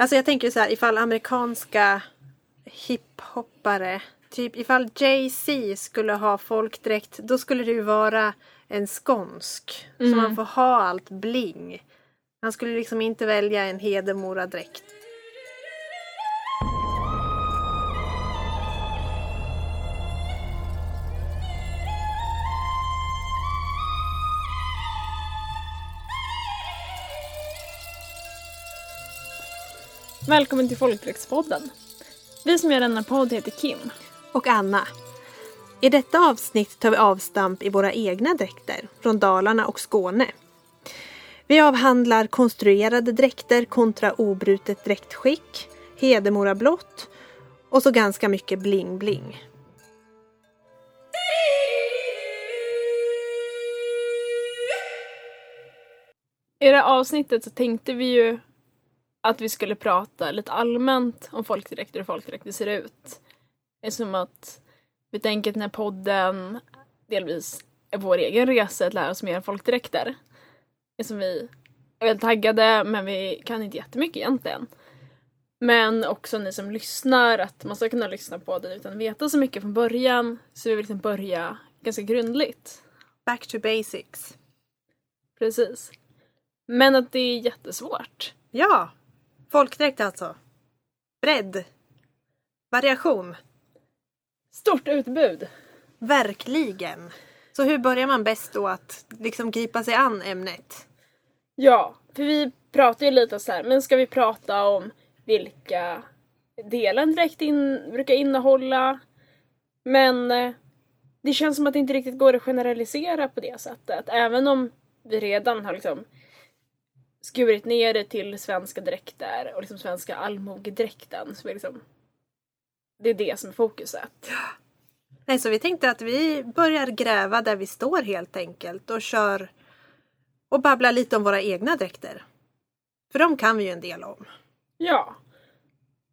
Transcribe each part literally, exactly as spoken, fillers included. Alltså jag tänker så här, ifall amerikanska hiphoppare, typ ifall Jay-Z skulle ha folkdräkt, då skulle det ju vara en skånsk. Mm. Så man får ha allt bling. Han skulle liksom inte välja en Hedemoradräkt. Välkommen till Folkdräktspodden. Vi som gör denna podd heter Kim. Och Anna. I detta avsnitt tar vi avstamp i våra egna dräkter från Dalarna och Skåne. Vi avhandlar konstruerade dräkter kontra obrutet dräktskick, Hedemora blått och så ganska mycket bling-bling. I det här avsnittet så tänkte vi ju att vi skulle prata lite allmänt om folkdräkter och hur folkdräkter ser ut. Det är som att vi tänker att den här podden delvis är vår egen resa att lära oss mer folkdräkter. Det är som vi är väldigt taggade, men vi kan inte jättemycket egentligen. Men också ni som lyssnar, att man ska kunna lyssna på den utan att veta så mycket från början. Så vi vill liksom börja ganska grundligt. Back to basics. Precis. Men att det är jättesvårt. Ja. Folkdräkt alltså. Bredd. Variation. Stort utbud. Verkligen. Så hur börjar man bäst då att liksom gripa sig an ämnet? Ja, för vi pratar ju lite så här. Men ska vi prata om vilka delar direkt in, brukar innehålla? Men det känns som att det inte riktigt går att generalisera på det sättet. Även om vi redan har liksom skurit ner det till svenska dräkter och liksom svenska allmogedräkten. Så vi liksom, det är det som är fokuset. Nej, så vi tänkte att vi börjar gräva där vi står helt enkelt och kör och babblar lite om våra egna dräkter. För de kan vi ju en del om. Ja,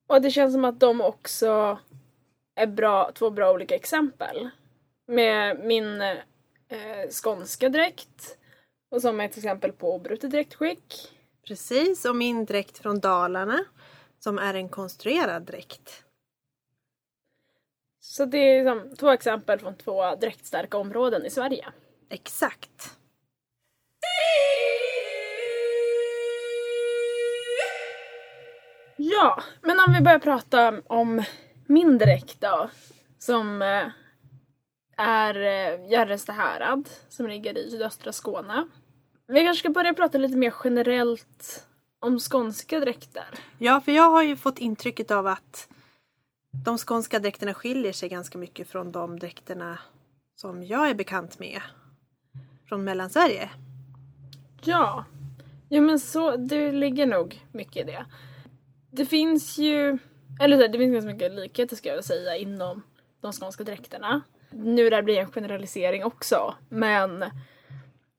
och det känns som att de också är bra, två bra olika exempel. Med min eh, skånska dräkt. Och som är ett exempel på obrutet dräktskick. Precis, och min dräkt från Dalarna som är en konstruerad dräkt. Så det är liksom två exempel från två dräktstarka områden i Sverige. Exakt. Ja, men om vi börjar prata om min dräkt då. Som är Järrestad härad som ligger i sydöstra Skåne. Vi kanske ska börja prata lite mer generellt om skånska dräkter. Ja, för jag har ju fått intrycket av att de skånska dräkterna skiljer sig ganska mycket från de dräkterna som jag är bekant med från Mellansverige. Ja, ja men så det ligger nog mycket i det. Det finns ju, eller det finns ganska mycket likheter ska jag säga inom de skånska dräkterna. Nu där blir en generalisering också, men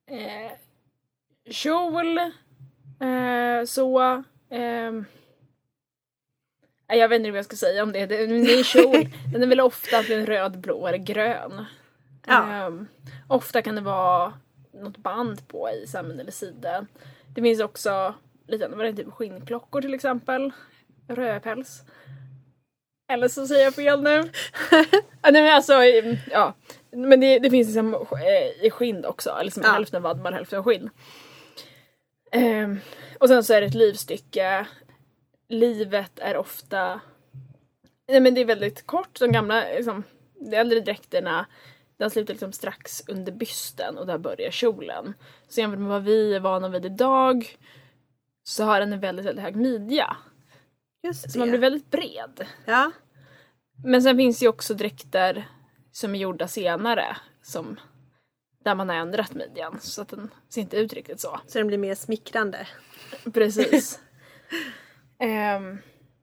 eh, kjol, eh, så, eh, jag vet inte vad jag ska säga om det, det är kjol, den är väl ofta röd, blå eller grön. Ja. Eh, ofta kan det vara något band på i samman eller sida. Det finns också lite, vad är det, typ skinnklockor till exempel, rödpäls. Eller så säger jag fel nu. Nej, men alltså, ja. Men det, det finns liksom i skinn också. Liksom ja. Hälften vadmal, hälften skinn. Ehm, och sen så är det ett livstycke. Livet är ofta... Nej, men det är väldigt kort. De gamla, liksom, de äldre dräkterna, den slutar liksom strax under bysten. Och där börjar kjolen. Så jämfört med vad vi är vana vid idag så har den en väldigt, väldigt hög midja. Så man blir väldigt bred. Ja. Men sen finns ju också dräkter som är gjorda senare. Som, där man har ändrat midjan. Så att den ser inte ut riktigt så. Så den blir mer smickrande. Precis. um,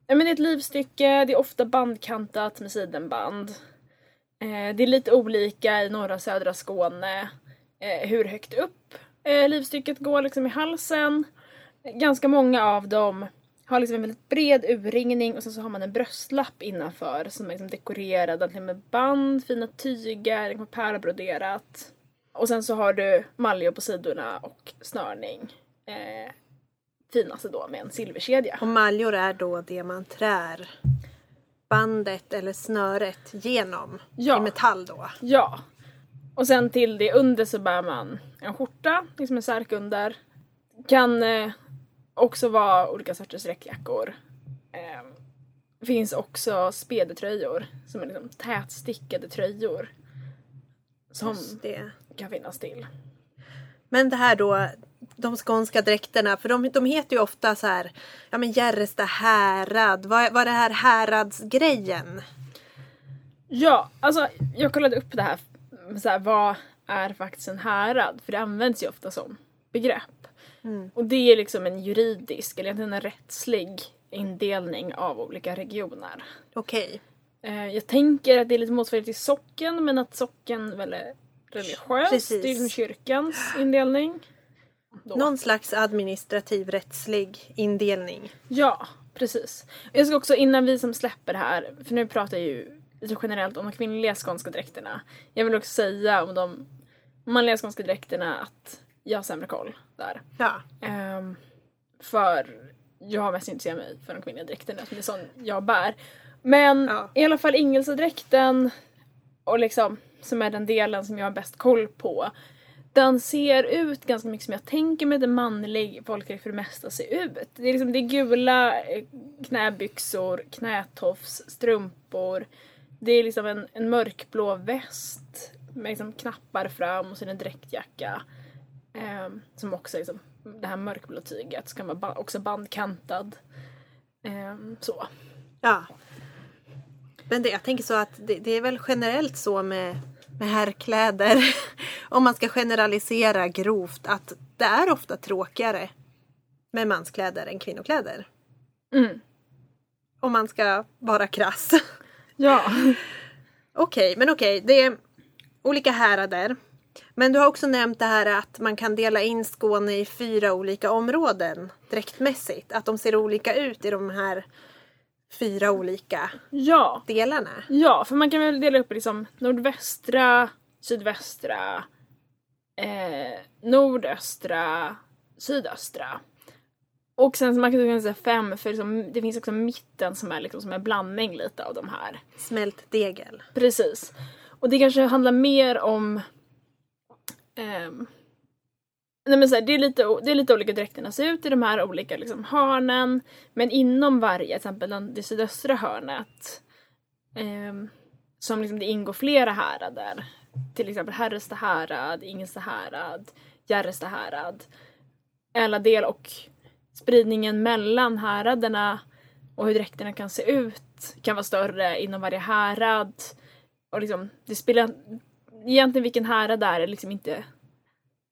men det är ett livstycke. Det är ofta bandkantat med sidenband. Uh, det är lite olika i norra södra Skåne. Uh, hur högt upp uh, livstycket går liksom i halsen. Ganska många av dem har liksom en väldigt bred urringning och sen så har man en bröstlapp innanför som är liksom dekorerad med band, fina tyger, pärlbroderat. Och sen så har du maljor på sidorna och snörning. Eh, finaste då med en silverkedja. Och maljor är då det man trär bandet eller snöret genom, ja, i metall då. Ja. Och sen till det under så bär man en skjorta, liksom en särk under. Kan eh, också vara olika sorters räckjackor. Eh, finns också spedetröjor som är liksom tätstickade tröjor. Som det kan finnas till. Men det här då, de skånska dräkterna, för de, de heter ju ofta så här, ja men Gärsta härad, vad, vad är det här häradsgrejen? Ja, alltså jag kollade upp det här, så här, vad är faktiskt en härad? För det används ju ofta som begrepp. Mm. Och det är liksom en juridisk, eller en rättslig indelning av olika regioner. Okej. Okay. Jag tänker att det är lite motsvarighet till socken, men att socken väl är religiös. Precis. Det är liksom kyrkans indelning. Då. Någon slags administrativ rättslig indelning. Ja, precis. Jag ska också, innan vi som släpper det här, för nu pratar jag ju lite generellt om de kvinnliga skånska dräkterna. Jag vill också säga om de manliga skånska dräkterna att jag har sämre koll där. Ja. Ehm, för jag har mest intresserat mig för de kvinnliga dräkterna, som det är sån jag bär. Men ja, i alla fall Ingelsdräkten, och liksom, som är den delen som jag har bäst koll på, den ser ut ganska mycket som jag tänker med det manlig folkdräkt för det mesta ser ut. Det är, liksom, det är gula knäbyxor, knätofs, strumpor. Det är liksom en, en mörkblå väst med liksom knappar fram och sen en dräktjacka. Eh, som också liksom, det här mörkblå tyget, så kan man ba- också bandkantad. Eh, så. Ja. Men det, jag tänker så att det, det är väl generellt så med, med härkläder, om man ska generalisera grovt, att det är ofta tråkigare med manskläder än kvinnokläder. Mm. Om man ska vara krass. Ja. Okej, okay, men okej, okay, det är olika härader. Men du har också nämnt det här att man kan dela in Skåne i fyra olika områden dräktmässigt. Att de ser olika ut i de här fyra olika, ja, delarna. Ja, för man kan väl dela upp liksom nordvästra, sydvästra, eh, nordöstra, sydöstra. Och sen så man kan säga fem, för liksom, det finns också mitten som är liksom som en blandning lite av de här. Smält degel. Precis. Och det kanske handlar mer om eh, Nej, men så här, det, är lite, det är lite olika dräkterna ser ut i de här olika liksom, hörnen. Men inom varje, till exempel det sydöstra hörnet, eh, som liksom, det ingår flera härader. Till exempel Herrestad härad, Ingesta härad, Järrestad härad. Alla del och spridningen mellan häraderna och hur dräkterna kan se ut kan vara större inom varje härad. Och liksom, det spelar egentligen vilken härad där är liksom inte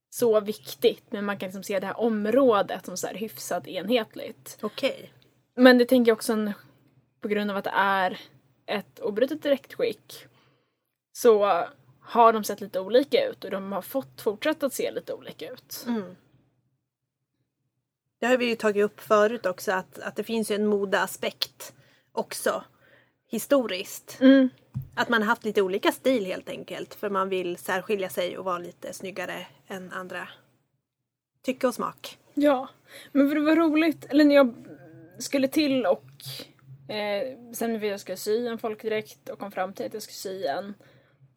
så viktigt, men man kan liksom se det här området som så här hyfsat enhetligt. Okej. Men det tänker jag också en, på grund av att det är ett obrutet direktskick, så har de sett lite olika ut och de har fått fortsätta att se lite olika ut. Mm. Det har vi ju tagit upp förut också, att, att det finns ju en modeaspekt också historiskt. Mm. Att man har haft lite olika stil helt enkelt. För man vill särskilja sig och vara lite snyggare än andra. Tycke och smak. Ja, men det var roligt. Eller när jag skulle till och eh, sen när jag skulle sy en folkdräkt och kom fram till att jag skulle sy en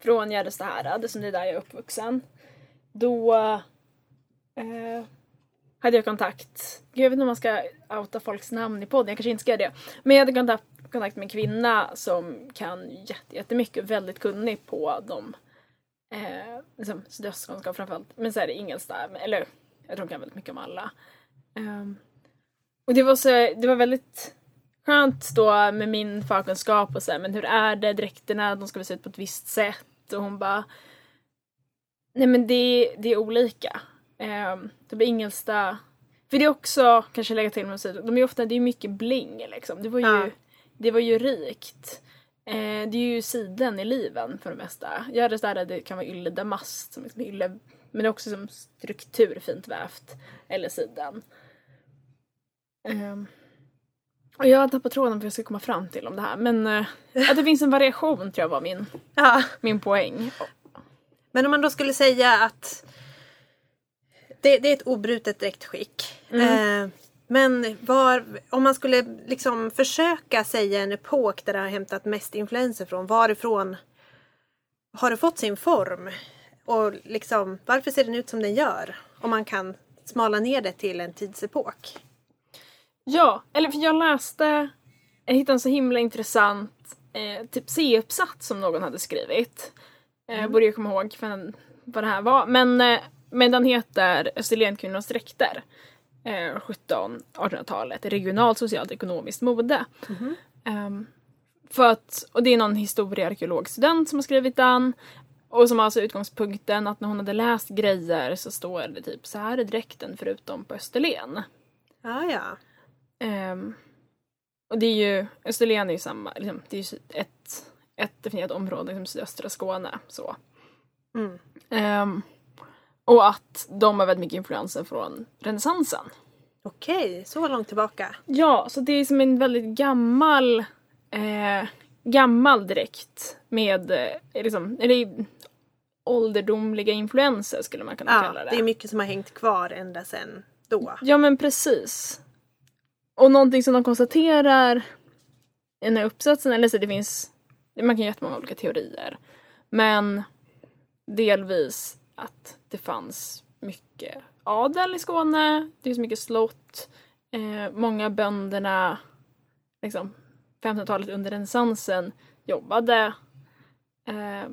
från Gärsta härad, som det är där jag är uppvuxen. Då eh, hade jag kontakt. Jag vet inte om man ska outa folks namn i podden. Jag kanske inte ska det. Men jag hade kontakt kontakt med en kvinna som kan jätte, jättemycket och väldigt kunnig på de eh, liksom, sydöstskånska framförallt, men så är det Ingelstad, eller jag tror hon kan väldigt mycket om alla. Eh, och det var, så, det var väldigt skönt då med min förkunskap och så här, men hur är det, dräkterna, de ska väl se ut på ett visst sätt, och hon bara nej men det, det är olika. Eh, det blir Ingelstad, för det är också, kanske lägga till med sig, de är ofta, det är mycket bling liksom, det var ju ja. Det var ju rikt. Eh, det är ju siden i liven för det mesta. Järrestad härad, det kan vara ylledamast, som liksom ylle, men också som struktur fint vävt. Eller siden. Eh, och jag har tappat tråden för jag ska komma fram till om det här. Men eh, att det finns en variation tror jag var min, ja. min poäng. Men om man då skulle säga att det, det är ett obrutet dräktskick. Mm. Eh, Men var, om man skulle liksom försöka säga en epok där det har hämtat mest influenser från, varifrån har det fått sin form? Och liksom, varför ser den ut som den gör? Om man kan smala ner det till en tidsepok. Ja, eller för jag läste, jag hittade en så himla intressant eh, typ C-uppsats som någon hade skrivit. Mm. Eh, borde jag komma ihåg för vad det här var. Men, eh, men den heter Österlenkvinnors dräkter. sjuttonhundratalet, regionalt, socialt, ekonomiskt mode. Mm-hmm. Um, för att, och det är någon historiearkeologstudent som har skrivit den, och som har alltså utgångspunkten att när hon hade läst grejer så står det typ så här är dräkten förutom på Österlen. Ah, ja. Um, och det är ju, Österlen är ju samma, liksom, det är ju ett, ett definierat område som liksom sydöstra Skåne. Så. Mm. Um, Och att de har väldigt mycket influenser från renässansen. Okej, så långt tillbaka. Ja, så det är som en väldigt gammal eh, gammal dräkt med eh, liksom, eller ålderdomliga influenser skulle man kunna ja, kalla det. Ja, det är mycket som har hängt kvar ända sedan då. Ja, men precis. Och någonting som de konstaterar i den här uppsatsen, eller så det finns, man kan ju jättemånga olika teorier, men delvis att det fanns mycket adel i Skåne, det finns mycket slott, eh, många bönderna liksom femtonhundratalet under renässansen jobbade eh,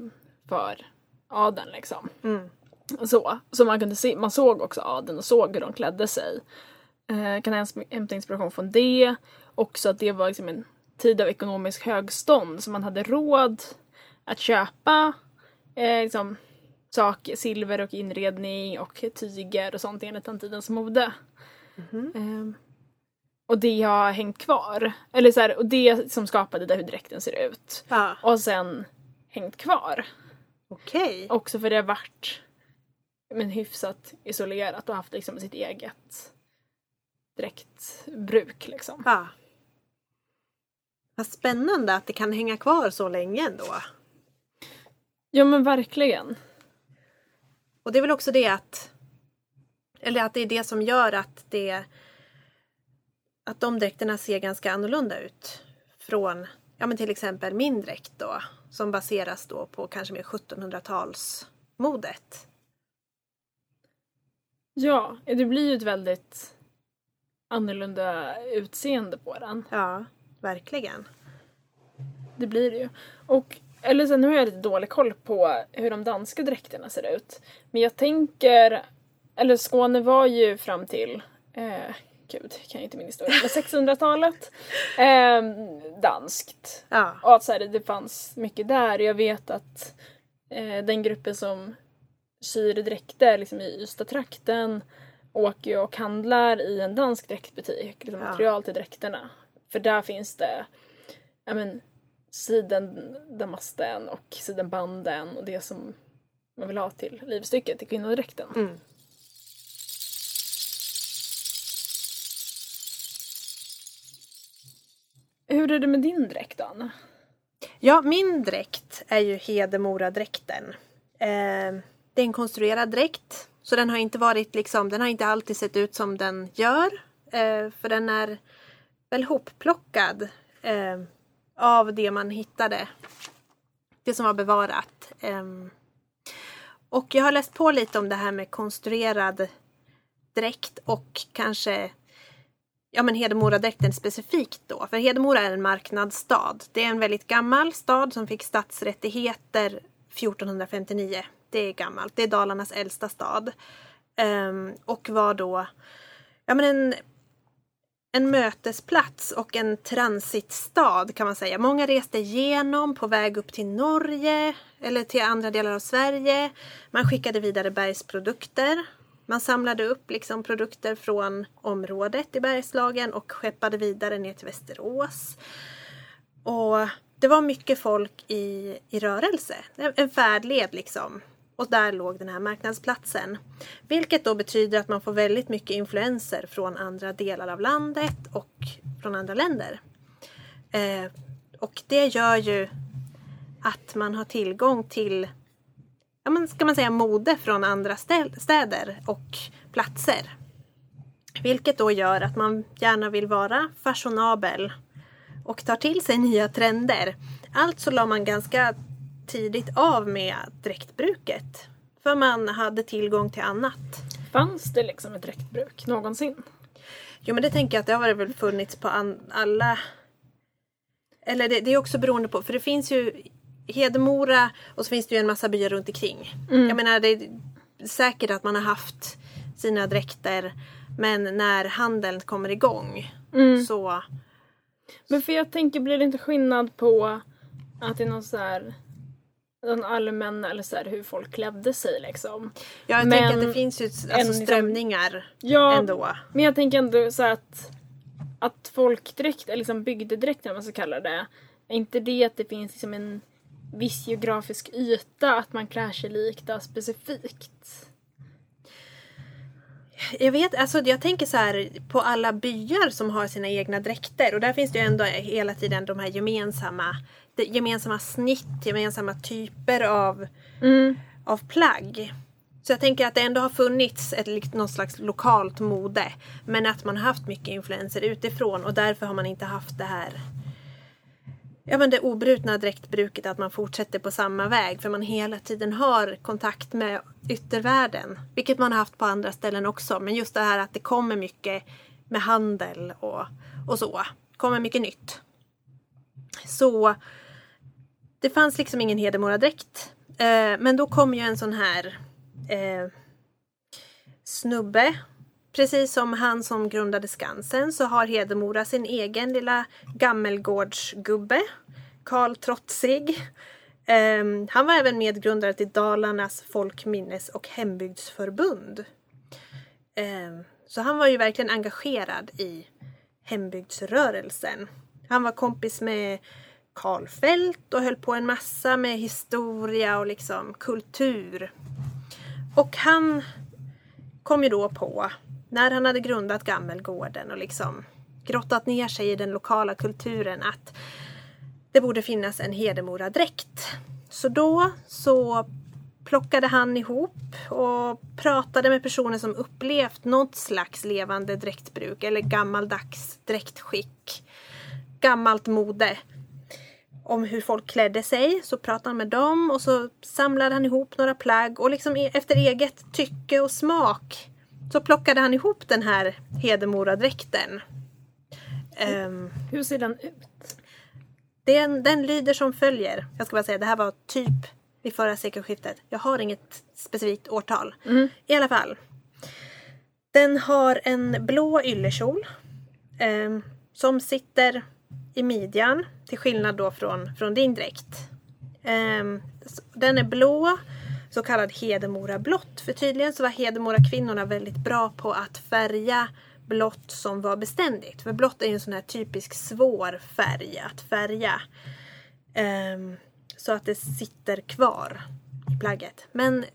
för adeln liksom. Mm. Så, så man kunde se, man såg också adeln och såg hur de klädde sig. Eh, kan jag hämta inspiration från det också, att det var liksom en tid av ekonomisk högstånd, så man hade råd att köpa eh, liksom sak, silver och inredning och tyger och sånt enligt den tidens mode. Mm-hmm. Um, och det har hängt kvar. Eller så här, och det som skapade det hur dräkten ser ut. Ah. Och sen hängt kvar. Okej. Okay. Också för det har varit men, hyfsat isolerat och haft liksom sitt eget dräktbruk. Liksom. Ah. Vad spännande att det kan hänga kvar så länge ändå. Ja men verkligen. Och det är väl också det att, eller att det är det som gör att det, att de dräkterna ser ganska annorlunda ut från, ja men till exempel min dräkt då, som baseras då på kanske mer sjuttonhundratalsmodet. Ja, det blir ju ett väldigt annorlunda utseende på den. Ja, verkligen. Det blir det ju. Och eller så nu har jag lite dålig koll på hur de danska dräkterna ser ut. Men jag tänker, eller Skåne var ju fram till, eh, gud, kan jag inte min historia, men sexhundratalet eh, danskt. Ja. Och att så här, det fanns mycket där. Jag vet att eh, den gruppen som syr dräkter liksom i Ystad-trakten åker och handlar i en dansk dräktbutik. Liksom ja. Material till dräkterna. För där finns det, jag men, sidendamasten och sidenbanden och det som man vill ha till livstycket, till kvinnodräkten. Mm. Hur är det med din dräkt, Anna? Ja, min dräkt är ju Hedemoradräkten. Eh, det är en konstruerad dräkt, så den har inte varit liksom, den har inte alltid sett ut som den gör, eh, för den är väl hopplockad eh, av det man hittade. Det som var bevarat. Och jag har läst på lite om det här med konstruerad dräkt. Och kanske ja men Hedemoradräkten specifikt då. För Hedemora är en marknadsstad. Det är en väldigt gammal stad som fick stadsrättigheter fjortonhundrafemtionio. Det är gammalt. Det är Dalarnas äldsta stad. Och var då ja men en... En mötesplats och en transitstad kan man säga. Många reste igenom på väg upp till Norge eller till andra delar av Sverige. Man skickade vidare bergsprodukter. Man samlade upp liksom produkter från området i Bergslagen och skeppade vidare ner till Västerås. Och det var mycket folk i, i rörelse. En färdled liksom. Och där låg den här marknadsplatsen. Vilket då betyder att man får väldigt mycket influenser från andra delar av landet och från andra länder. Eh, och det gör ju att man har tillgång till, ja men ska man säga mode från andra städer och platser. Vilket då gör att man gärna vill vara fashionabel och tar till sig nya trender. Alltså la man ganska tidigt av med dräktbruket. För man hade tillgång till annat. Fanns det liksom ett dräktbruk någonsin? Jo, men det tänker jag att det har väl funnits på an- alla... Eller det, det är också beroende på... För det finns ju Hedemora och så finns det ju en massa byar runt omkring. Mm. Jag menar, det är säkert att man har haft sina dräkter. Men när handeln kommer igång mm. så... Men för jag tänker, blir det inte skillnad på att det är någon så här... Den allmänna, eller så här, hur folk klädde sig liksom. Ja, jag men tänker att det finns ju alltså, strömningar ja, ändå. Men jag tänker ändå så här att, att folkdräkt, eller liksom bygdedräkt när man så kallar det. Är inte det att det finns liksom en viss geografisk yta att man klär sig likt specifikt? Jag vet, alltså jag tänker så här på alla byar som har sina egna dräkter. Och där finns det ju ändå hela tiden de här gemensamma... Det gemensamma snitt, gemensamma typer av, mm. av plagg. Så jag tänker att det ändå har funnits ett, någon slags lokalt mode. Men att man har haft mycket influenser utifrån. Och därför har man inte haft det här ja, men det obrutna dräktbruket. Att man fortsätter på samma väg. För man hela tiden har kontakt med yttervärlden. Vilket man har haft på andra ställen också. Men just det här att det kommer mycket med handel och, och så. Kommer mycket nytt. Så... Det fanns liksom ingen Hedemoradräkt. Eh, men då kom ju en sån här eh, snubbe. Precis som han som grundade Skansen så har Hedemora sin egen lilla gammelgårdsgubbe. Karl Trotsig. Eh, han var även medgrundare till Dalarnas folkminnes- och hembygdsförbund. Eh, så han var ju verkligen engagerad i hembygdsrörelsen. Han var kompis med... Karlfeldt och höll på en massa med historia och liksom kultur. Och han kom ju då på när han hade grundat Gammelgården och liksom grottat ner sig i den lokala kulturen att det borde finnas en Hedemoradräkt. Så då så plockade han ihop och pratade med personer som upplevt något slags levande dräktbruk eller gammaldags dräktskick, gammalt mode. Om hur folk klädde sig så pratade han med dem och så samlade han ihop några plagg och liksom efter eget tycke och smak så plockade han ihop den här Hedemoradräkten. Um, hur ser den ut? Den, den lyder som följer. Jag ska bara säga, det här var typ vid förra sekelskiftet. Jag har inget specifikt årtal. Mm. I alla fall. Den har en blå yllekjol um, som sitter... i midjan, till skillnad då från, från din dräkt. Um, den är blå, så kallad Hedemora blått. För tydligen så var Hedemora kvinnorna väldigt bra på att färga blått som var beständigt. För blått är ju en sån här typisk svår färg att färga. Um, så att det sitter kvar i plagget. Men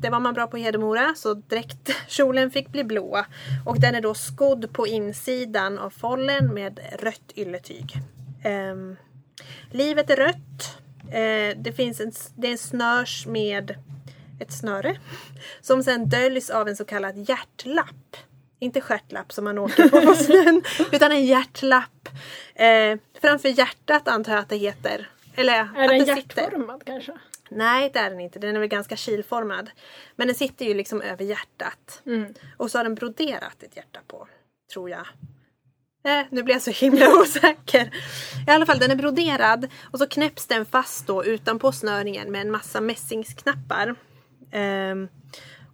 det var man bra på Hedemora, så dräktkjolen fick bli blå. Och den är då skodd på insidan av follen med rött ylletyg. Um, livet är rött. Uh, det finns en, det är en snörs med ett snöre. Som sen döljs av en så kallad hjärtlapp. Inte stjärtlapp som man åker på snön, utan en hjärtlapp. Uh, framför hjärtat antar jag att det heter. Eller, är den hjärtformad kanske? Nej, det är den inte. Den är väl ganska kilformad. Men den sitter ju liksom över hjärtat. Mm. Och så har den broderat ett hjärta på, tror jag. Äh, nu blir jag så himla osäker. I alla fall, den är broderad. Och så knäpps den fast då utanpå snöringen med en massa mässingsknappar. Ehm,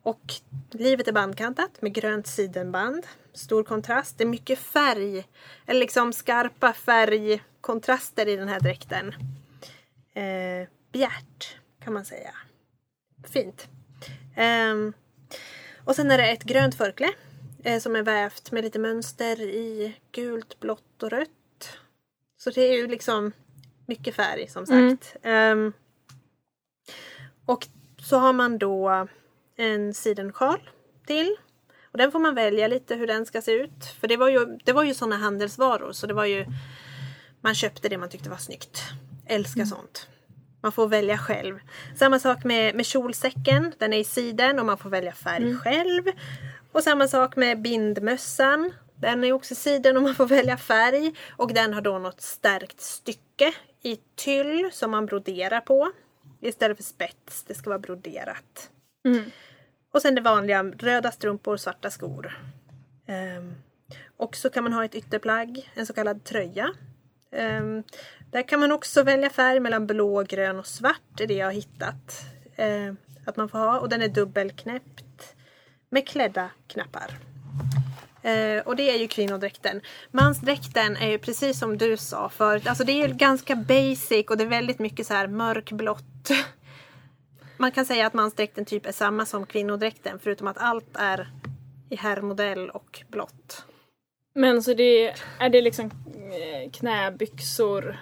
och livet är bandkantat med grönt sidenband. Stor kontrast. Det är mycket färg. Eller liksom skarpa färgkontraster i den här dräkten. Ehm, bjärt. Kan man säga. Fint. Um, och sen är det ett grönt förkle. Eh, som är vävt med lite mönster i gult, blått och rött. Så det är ju liksom mycket färg som sagt. Mm. Um, och så har man då en sidensjal till. Och den får man välja lite hur den ska se ut. För det var ju, det var ju sådana handelsvaror. Så det var ju, man köpte det man tyckte var snyggt. Älskar mm. sånt. Man får välja själv. Samma sak med, med kjolsäcken. Den är i siden och man får välja färg mm. själv. Och samma sak med bindmössan. Den är också siden om man får välja färg. Och den har då något stärkt stycke i tyll som man broderar på. Istället för spets, det ska vara broderat. Mm. Och sen det vanliga, röda strumpor, svarta skor. Um, och så kan man ha ett ytterplagg, en så kallad tröja. Um, där kan man också välja färg mellan blå, grön och svart, är det jag har hittat. Um, att man får ha, och den är dubbelknäppt med klädda knappar. Uh, och det är ju kvinnodräkten. Mansdräkten är ju precis som du sa förut. Alltså det är ju ganska basic och det är väldigt mycket så här mörkblått. Man kan säga att mansdräkten typ är samma som kvinnodräkten, förutom att allt är i herrmodell och blått. Men så det, är det liksom knäbyxor?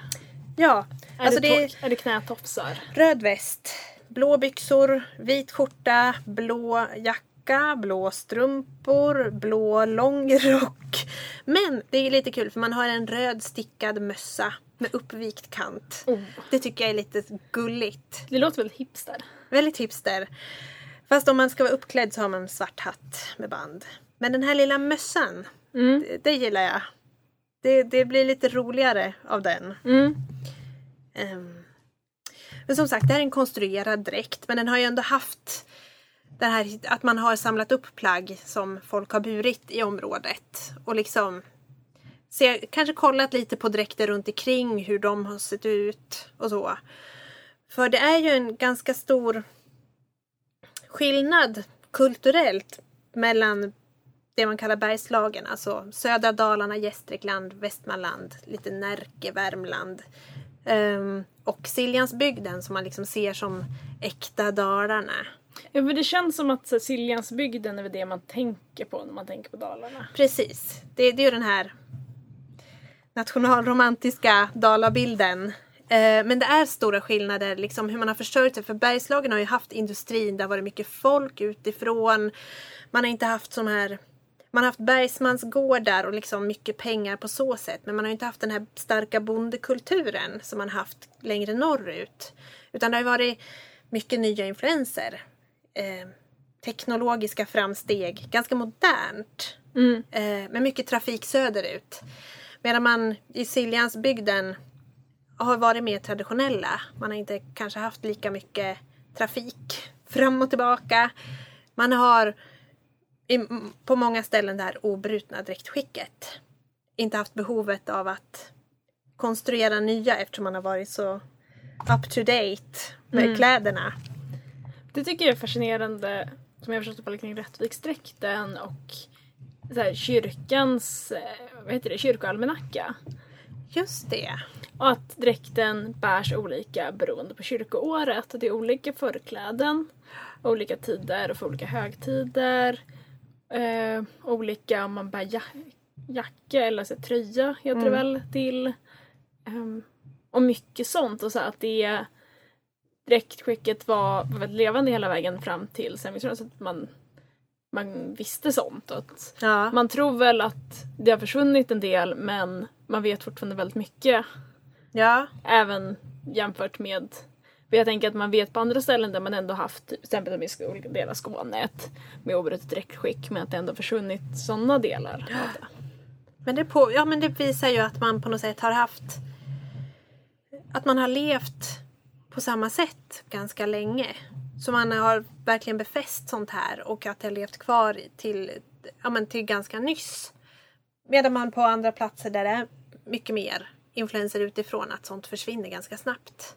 Ja. Är, alltså det, det, är det knätopsar? Röd väst, blå byxor, vit skjorta, blå jacka, blå strumpor, blå långrock. Men det är lite kul för man har en röd stickad mössa med uppvikt kant. Oh. Det tycker jag är lite gulligt. Det låter väldigt hipster. Väldigt hipster. Fast om man ska vara uppklädd så har man en svart hatt med band. Men den här lilla mössan, mm. det, det gillar jag. Det, det blir lite roligare av den. Mm. Um. Men som sagt, det här är en konstruerad dräkt. Men den har ju ändå haft... Det här, att man har samlat upp plagg som folk har burit i området. Och liksom, så jag kanske kollat lite på dräkter runt omkring hur de har sett ut och så. För det är ju en ganska stor skillnad kulturellt mellan det man kallar Bergslagen. Alltså södra Dalarna, Gästrikland, Västmanland, lite Närke, Värmland. Um, och Siljansbygden som man liksom ser som äkta Dalarna. Ja, men det känns som att så, Siljansbygden är det man tänker på när man tänker på Dalarna. Precis. Det, det är ju den här nationalromantiska dalabilden. Eh, men det är stora skillnader liksom, hur man har försörjt sig. För Bergslagen har ju haft industrin, där var det mycket folk utifrån. Man har inte haft sån här... Man har haft bergsmansgårdar och liksom mycket pengar på så sätt. Men man har ju inte haft den här starka bondekulturen som man haft längre norrut. Utan det har ju varit mycket nya influenser. Eh, teknologiska framsteg, ganska modernt, mm. eh, med mycket trafik söderut, medan man i Siljansbygden har varit mer traditionella. Man har inte kanske haft lika mycket trafik fram och tillbaka. Man har i, på många ställen det här obrutna dräktskicket, inte haft behovet av att konstruera nya eftersom man har varit så up to date med mm. kläderna. Det tycker jag är fascinerande, som jag förstått på kring Rättviksdräkten och så här, kyrkans, vad heter det, kyrkoalmanacka. Just det. Och att dräkten bärs olika beroende på kyrkoåret. Det är olika förkläden, olika tider och för olika högtider. Eh, olika om man bär ja- jacka eller så här, tröja heter mm. det väl till. Eh, och mycket sånt. Och så här, att det är... Dräktskicket var, var väldigt levande hela vägen fram till sen, så att man, man visste sånt. Att ja. Man tror väl att det har försvunnit en del, men man vet fortfarande väldigt mycket. Ja. Även jämfört med, jag tänker att man vet på andra ställen där man ändå haft, till exempel i olika delar av Skåne, med obrutet dräktskick, men att det ändå försvunnit sådana delar. Ja. Men, det på, ja, men det visar ju att man på något sätt har haft, att man har levt på samma sätt ganska länge. Så man har verkligen befäst sånt här. Och att det har levt kvar till, ja, men till ganska nyss. Medan man på andra platser där det är mycket mer influenser utifrån, att sånt försvinner ganska snabbt.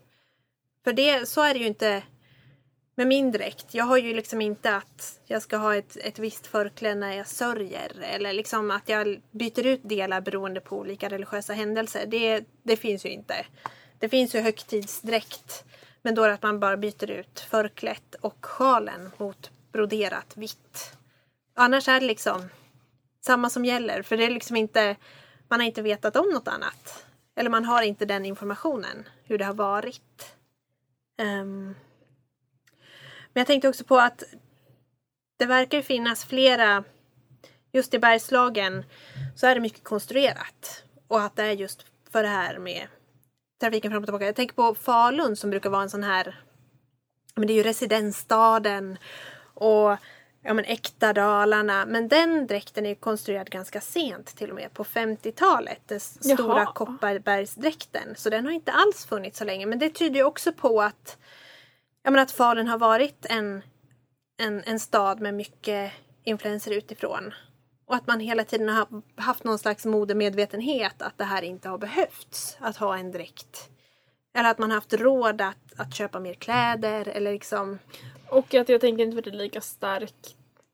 För det, så är det ju inte med min dräkt. Jag har ju liksom inte att jag ska ha ett, ett visst förkläde när jag sörjer. Eller liksom att jag byter ut delar beroende på olika religiösa händelser. Det, det finns ju inte. Det finns ju högtidsdräkt, men då är det att man bara byter ut förklätt och sjalen mot broderat vitt. Annars är det liksom samma som gäller, för det är liksom inte, man har inte vetat om något annat. Eller man har inte den informationen, hur det har varit. Um. Men jag tänkte också på att det verkar finnas flera, just i Bergslagen så är det mycket konstruerat. Och att det är just för det här med trafiken fram och tillbaka. Jag tänker på Falun som brukar vara en sån här, men det är ju residensstaden och ja, men äkta Dalarna. Men den dräkten är konstruerad ganska sent, till och med på femtiotalet. Den Jaha. stora Kopparbergsdräkten. Så den har inte alls funnits så länge. Men det tyder ju också på att, ja, men att Falun har varit en, en, en stad med mycket influenser utifrån. Och att man hela tiden har haft någon slags modemedvetenhet att det här inte har behövts att ha en dräkt. Eller att man har haft råd att, att köpa mer kläder eller liksom... Och att jag tänker inte det är lika stark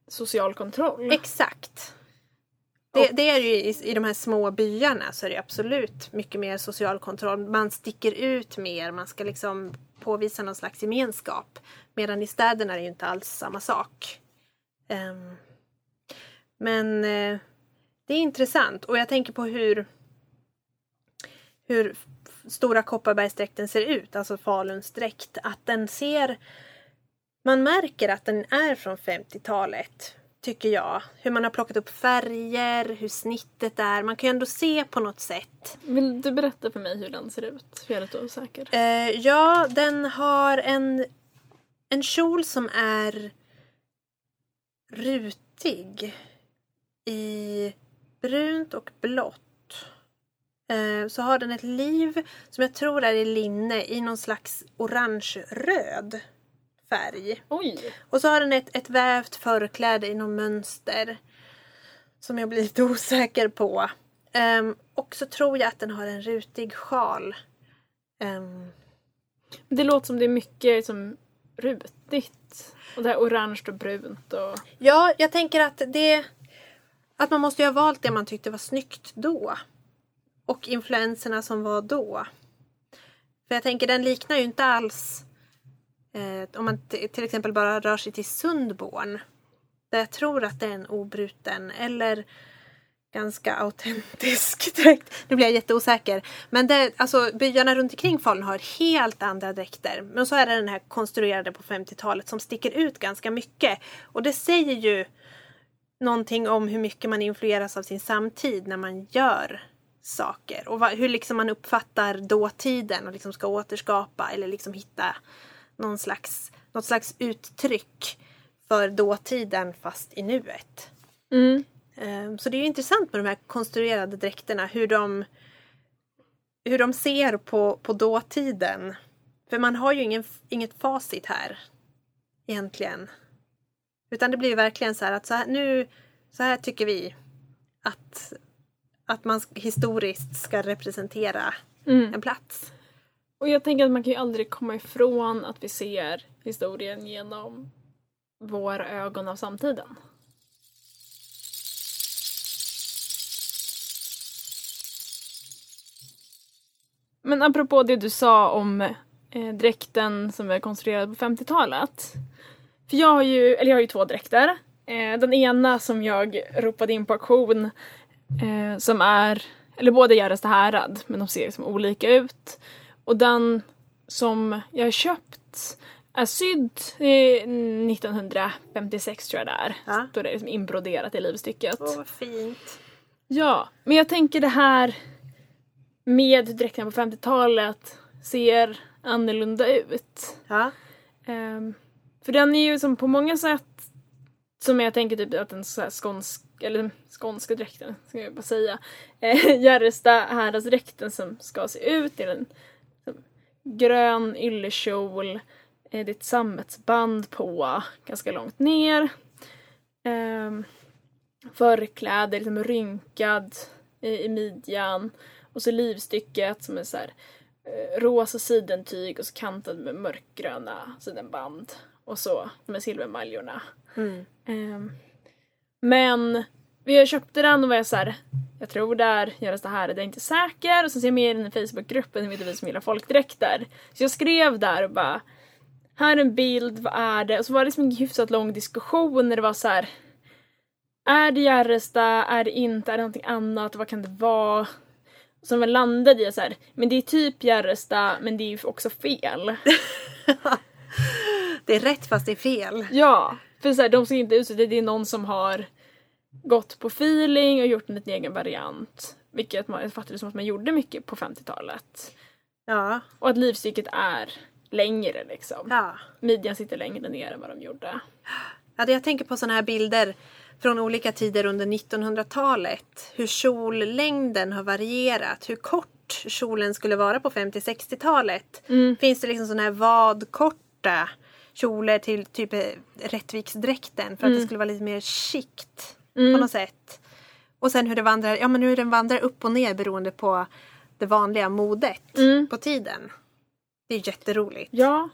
social kontroll. Exakt. Det, det är ju i, i de här små byarna så är det absolut mycket mer social kontroll. Man sticker ut mer, man ska liksom påvisa någon slags gemenskap. Medan i städerna är det ju inte alls samma sak. Um, men uh, det är intressant. Och jag tänker på hur... hur Stora Kopparbergsdräkten ser ut, alltså Faluns dräkt, att den ser, man märker att den är från femtiotalet, tycker jag. Hur man har plockat upp färger, hur snittet är, man kan ju ändå se på något sätt. Vill du berätta för mig hur den ser ut? För jag är lite osäker. Eh, ja, den har en, en kjol som är rutig i brunt och blått. Så har den ett liv som jag tror är i linne i någon slags orange-röd färg. Oj. Och så har den ett, ett vävt förkläde i någon mönster som jag blir lite osäker på. Um, och så tror jag att den har en rutig sjal. Um. Det låter som det är mycket som rutigt. Och det här orange och brunt. Och... Ja, jag tänker att, det, att man måste ju ha valt det man tyckte var snyggt då. Och influenserna som var då. För jag tänker, den liknar ju inte alls... Eh, om man t- till exempel bara rör sig till Sundborn. Där jag tror att det är en obruten eller ganska autentisk dräkt. Nu blir jag jätteosäker. Men det, alltså, byarna runt omkring Falun har helt andra dräkter. Men så är det den här konstruerade på femtiotalet som sticker ut ganska mycket. Och det säger ju någonting om hur mycket man influeras av sin samtid när man gör... saker och hur liksom man uppfattar dåtiden och liksom ska återskapa eller liksom hitta någon slags, något slags uttryck för dåtiden fast i nuet. Mm. Så det är ju intressant med de här konstruerade dräkterna, hur de, hur de ser på, på dåtiden. För man har ju ingen, inget facit här egentligen. Utan det blir verkligen så här att så här, nu, så här tycker vi att Att man historiskt ska representera mm. en plats. Och jag tänker att man kan ju aldrig komma ifrån att vi ser historien genom våra ögon av samtiden. Men apropå det du sa om eh, dräkten som är konstruerad på femtiotalet. För jag har ju, eller jag har ju två dräkter. Eh, den ena som jag ropade in på auktion. Eh, som är, eller båda är Gärsta härad, men de ser liksom olika ut. Och den som jag har köpt är sydd eh, nittonhundrafemtiosex tror jag det är. Ja. Då är det liksom inbroderat i livstycket. Åh, vad fint. Ja, men jag tänker det här med dräkterna på femtiotalet ser annorlunda ut. Ja. Eh, för den är ju som på många sätt, som jag tänker typ att den så här skånsk eller skånska dräkten, ska jag bara säga. Eh, Järrestad härads dräkten som ska se ut i en grön yllekjol. Eh, det är ett sammetsband på ganska långt ner. Eh, förkläder, liksom rynkad i, i midjan. Och så livstycket som är så här eh, rosa sidentyg och så kantad med mörkgröna sidenband. Och så med silvermaljorna. Mm. Eh, Men jag köpte den och var jag så här, jag tror där Järrestad härad, det är inte säker. Och så ser jag med i den Facebookgruppen, det vet vi som gillar folkdräkter. Så jag skrev där och bara, här är en bild, vad är det? Och så var det liksom en hyfsat lång diskussion när det var så här, är det Järrestad, är det inte, är det någonting annat, vad kan det vara? Och så landade jag så här, men det är typ Järrestad, men det är ju också fel. Det är rätt fast det är fel. Ja. För så här, de ser inte ut så, det är någon som har gått på feeling och gjort en liten egen variant. Vilket man fattade som att man gjorde mycket på femtiotalet. Ja. Och att livstycket är längre liksom. Ja. Midjan sitter längre ner än vad de gjorde. Ja, jag tänker på sådana här bilder från olika tider under nittonhundratalet. Hur kjollängden har varierat. Hur kort kjolen skulle vara på femtio-sextiotalet. Mm. Finns det liksom sådana här vadkorta kjolar till typ Rättviksdräkten. För mm. att det skulle vara lite mer skikt mm. på något sätt. Och sen hur, det vandrar, ja, men hur den vandrar upp och ner beroende på det vanliga modet mm. på tiden. Det är jätteroligt. Ja,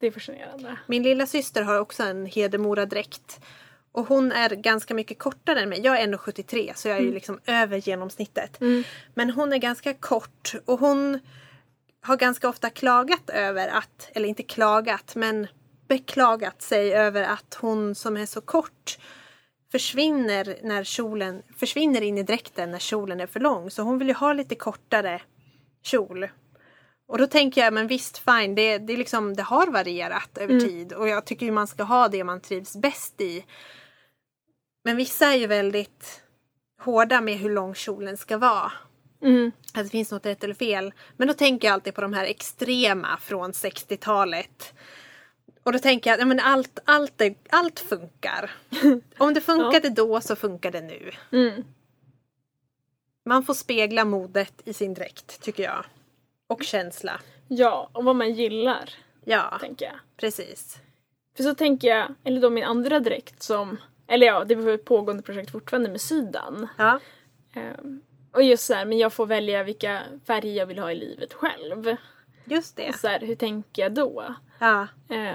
det är fascinerande. Min lilla syster har också en Hedemoradräkt. Och hon är ganska mycket kortare än mig. Jag är en komma sjuttiotre så jag är ju liksom mm. över genomsnittet. Mm. Men hon är ganska kort och hon har ganska ofta klagat över att, eller inte klagat men beklagat sig över att hon som är så kort försvinner när kjolen försvinner in i dräkten när kjolen är för lång. Så hon vill ju ha lite kortare kjol. Och då tänker jag, men visst, fine, det, det, liksom, det har varierat över mm. tid. Och jag tycker ju man ska ha det man trivs bäst i. Men vissa är ju väldigt hårda med hur lång kjolen ska vara. Mm. Att det finns något rätt eller fel. Men då tänker jag alltid på de här extrema från sextiotalet. Och då tänker jag, ja, men allt, allt, är, allt funkar. Om det funkade ja. då så funkar det nu. Mm. Man får spegla modet i sin dräkt, tycker jag. Och känsla. Ja, och vad man gillar. Ja, tänker jag. Precis. För så tänker jag, eller då min andra dräkt som, eller ja, det var ett pågående projekt fortfarande med Sydan. Ja. Um, och just så här, men jag får välja vilka färger jag vill ha i livet själv. Just det. Och så här, hur tänker jag då? Ja.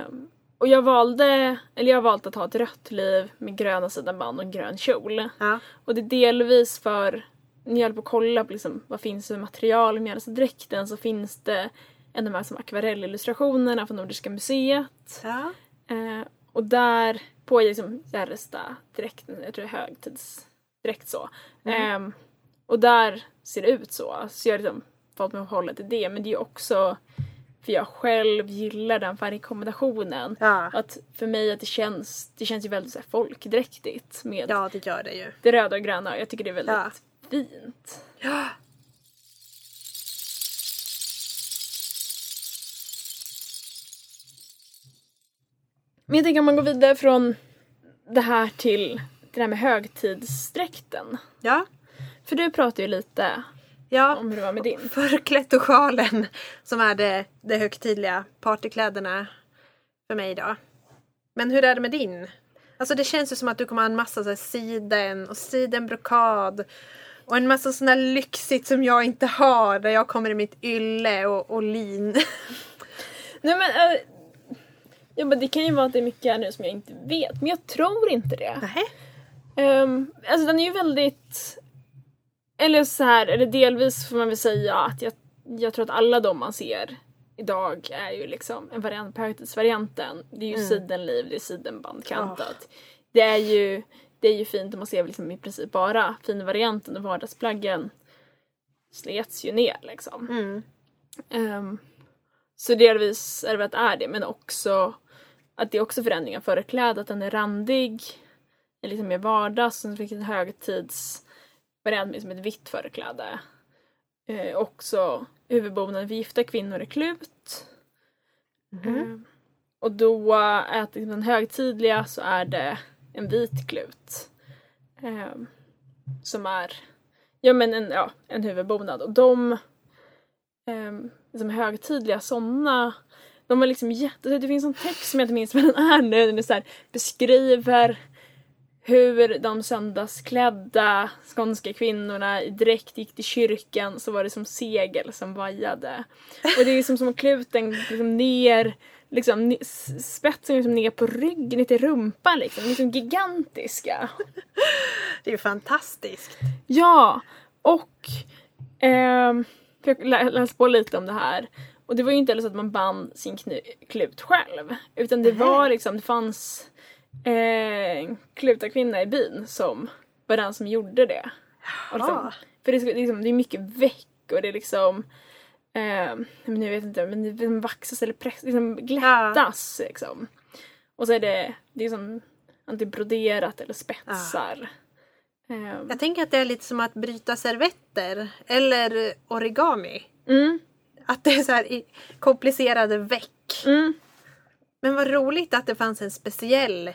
Um, och jag valde, eller jag valde att ha ett rött liv med gröna sidanband och en grön kjol. Ja. Och det är delvis för när jag höll på att kolla på liksom, vad finns det för material med Gärsta dräkten så finns det en av de här som akvarellillustrationerna från Nordiska museet. Ja. Eh, och där på liksom, Järrestad dräkten, jag tror det är högtidsdräkt så. Mm. Eh, och där ser det ut så. Så jag har liksom, valt mig att hålla till det. Men det är ju också för jag själv gillar den färgkombinationen. Ja. Att för mig att det känns, det känns ju väldigt så här, folkdräktigt med ja, det, gör det, ju. det röda och gröna. Jag tycker det är väldigt ja. fint. Ja. Men jag tänker om man går vidare från det här till det här med högtidsdräkten. Ja. För du pratar ju lite ja. om hur det var med din. Förklätt och sjalen som är det, det högtidliga partykläderna för mig idag. Men hur är det med din? Alltså det känns ju som att du kommer ha en massa så här siden och sidenbrokad. Och en massa sådana lyxigt som jag inte har. Där jag kommer i mitt ylle och, och lin. Nej men, äh, ja, men det kan ju vara att det är mycket här nu som jag inte vet. Men jag tror inte det. Nej. Um, alltså den är ju väldigt... Eller så här, eller delvis får man väl säga att jag, jag tror att alla de man ser idag är ju liksom en variant på högtidsvarianten. Det är ju mm. sidenliv, det är sidenbandkantat. Oh. Det är ju... Det är ju fint om man ser liksom i princip bara fin varianten och vardagsplaggen slets ju ner liksom. Mm. Um, så delvis är det väl att är det men också att det är också förändringar för kläd att den är randig är liksom mer vardags som fick en högtidsvariant med som ett vitt förkläde. Uh, också huvudbonaden för gifta kvinnor är klut. Mm. Um, och då är att liksom den högtidliga så är det en vit klut. Eh, som är ja, men en, ja, en huvudbonad. Och de eh, liksom högtidliga sådana de var liksom jätte... Det finns en text som jag inte minns vad den är nu. Den är så här, beskriver hur de söndagsklädda skånska kvinnorna direkt gick till kyrkan så var det som segel som vajade. Och det är liksom som kluten liksom ner... Liksom spetsen liksom ner på ryggen, inte rumpan liksom. Liksom gigantiska. Det är ju fantastiskt. Ja, och eh, jag läste på lite om det här. Och det var ju inte så att man band sin knu- klut själv. Utan det var liksom, det fanns eh, en klutarkvinna i byn som var den som gjorde det. Och liksom, för det, liksom, det är mycket väck och det är liksom... Eh, men jag vet inte, men det vaxas eller press, liksom glättas ja. liksom. Och så är det, det är som antibroderat eller spetsar. Ja. Eh. Jag tänker att det är lite som att bryta servetter eller origami. Mm. Att det är så här komplicerade veck. Mm. Men vad roligt att det fanns en speciell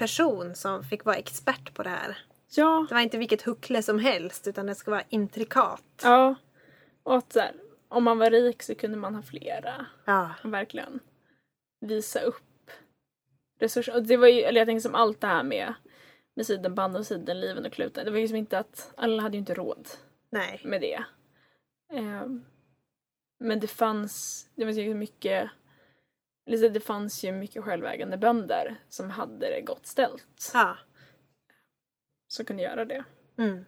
person som fick vara expert på det här. Ja. Det var inte vilket huckle som helst, utan det ska vara intrikat. Ja. Och att så här, om man var rik så kunde man ha flera. Ja. Och verkligen visa upp resurser. Och det var ju, eller jag tänker som allt det här med, med sidenband och sidenliven och kluten. Det var ju som inte att, alla hade ju inte råd Nej. Med det. Um, men det fanns, det var ju mycket, det fanns ju mycket självägande bönder som hade det gott ställt. Ja. Som kunde göra det. Mm.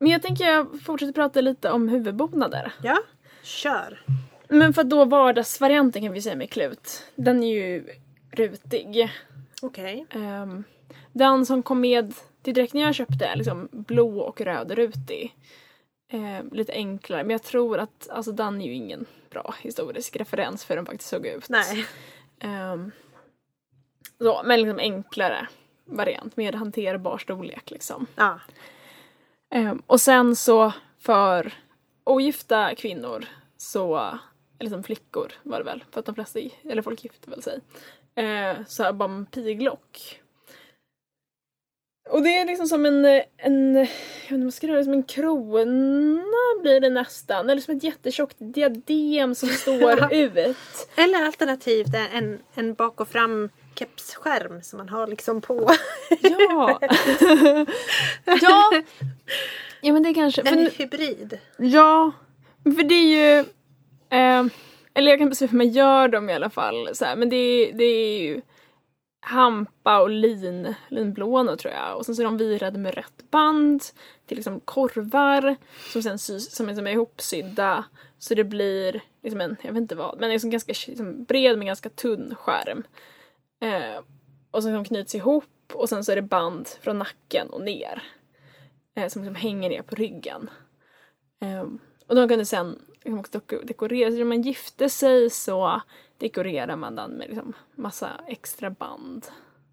Men jag tänker jag fortsätter prata lite om huvudbonader. Ja, kör. Men för då vardagsvarianten kan vi säga med klut. Den är ju rutig. Okej. Okay. Um, den som kom med till dräkten jag köpte är liksom blå och röd rutig. Um, lite enklare. Men jag tror att alltså, den är ju ingen bra historisk referens för hur den faktiskt såg ut. Nej. Um, så, men liksom enklare variant. Mer hanterbar storlek liksom. Ja. Um, och sen så för ogifta kvinnor så, eller som flickor var det väl, för att de flesta, eller folk gifte väl sig, uh, så här bara en piglock. Och det är liksom som en, en jag vet inte, man ska röra som en krona blir det nästan, eller som ett jättetjockt diadem som står ut. Eller alternativt en, en bak och fram kepsskärm som man har liksom på. Ja. ja. Ja, men det kanske. Den är hybrid. Ja. För det är ju eh, eller jag kan beskriva hur man gör dem i alla fall så här, men det, det är ju hampa och lin, linblåna tror jag. Och sen så är de virade med rätt band till liksom korvar som sen sys, som liksom är ihopsydda så det blir liksom en, jag vet inte vad, men det är liksom ganska liksom bred men ganska tunn skärm. Eh, och sen knyts ihop och sen så är det band från nacken och ner eh, som liksom hänger ner på ryggen. Eh, och de kunde sen liksom också dekorera. Så om man gifte sig så dekorerar man den med liksom massa extra band.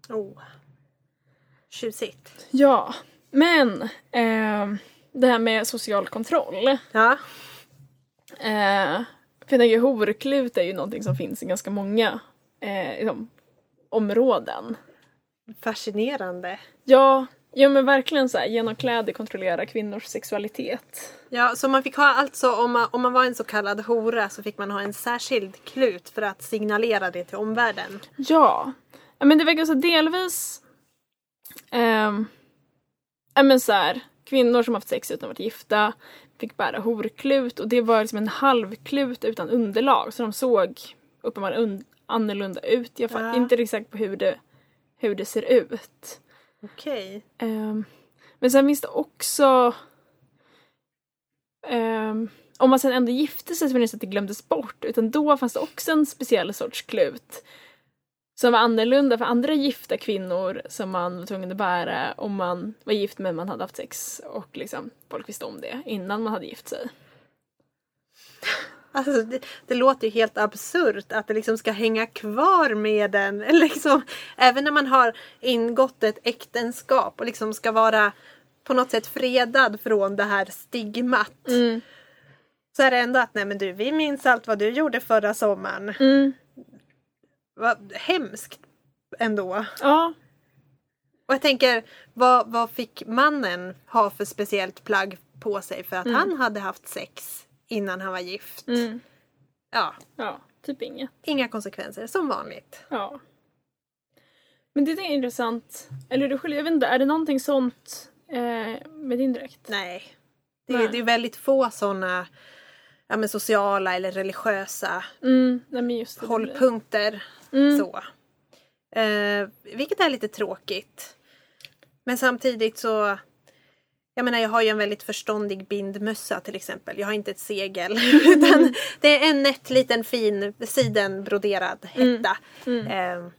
Oh. Tjusigt. Ja, men eh, det här med social kontroll. Ja. Eh, för den horklut är ju någonting som finns i ganska många eh, liksom, områden. Fascinerande. Ja, ja men verkligen så här, genom kläder kontrollera kvinnors sexualitet. Ja, så man fick ha alltså, om man, om man var en så kallad hora så fick man ha en särskild klut för att signalera det till omvärlden. Ja, men det var ganska delvis eh, men så här, kvinnor som haft sex utan att varit gifta fick bära horklut och det var liksom en halvklut utan underlag så de såg uppenbarligen und- annorlunda ut. Jag fattar ja. inte exakt på hur det, hur det ser ut. Okej. Okay. Um, men sen finns det också um, om man sen ändå gifte sig så var det inte så att det glömdes bort utan då fanns det också en speciell sorts klut som var annorlunda för andra gifta kvinnor som man var tvungen att bära om man var gift men man hade haft sex och liksom folk visste om det innan man hade gift sig. Alltså det, det låter ju helt absurt att det liksom ska hänga kvar med den. Eller liksom, även när man har ingått ett äktenskap och liksom ska vara på något sätt fredad från det här stigmat. Mm. Så är det ändå att nej men du, vi minns allt vad du gjorde förra sommaren. Mm. Vad hemskt ändå. Ja. Och jag tänker, vad, vad fick mannen ha för speciellt plagg på sig för att mm. han hade haft sex? Innan han var gift. Mm. Ja. Ja, typ inget. Inga konsekvenser, som vanligt. Ja. Men det är intressant. Eller du själv, jag vet inte, är det någonting sånt eh, med din dräkt? Nej. Det, Nej. det är väldigt få sådana ja, men sociala eller religiösa mm. Nej, men just det, hållpunkter. Mm. Så. Eh, vilket är lite tråkigt. Men samtidigt så jag menar, jag har ju en väldigt förståndig bindmössa till exempel. Jag har inte ett segel. Utan det är en nätt liten fin sidenbroderad hetta. Mm. Mm. Eh,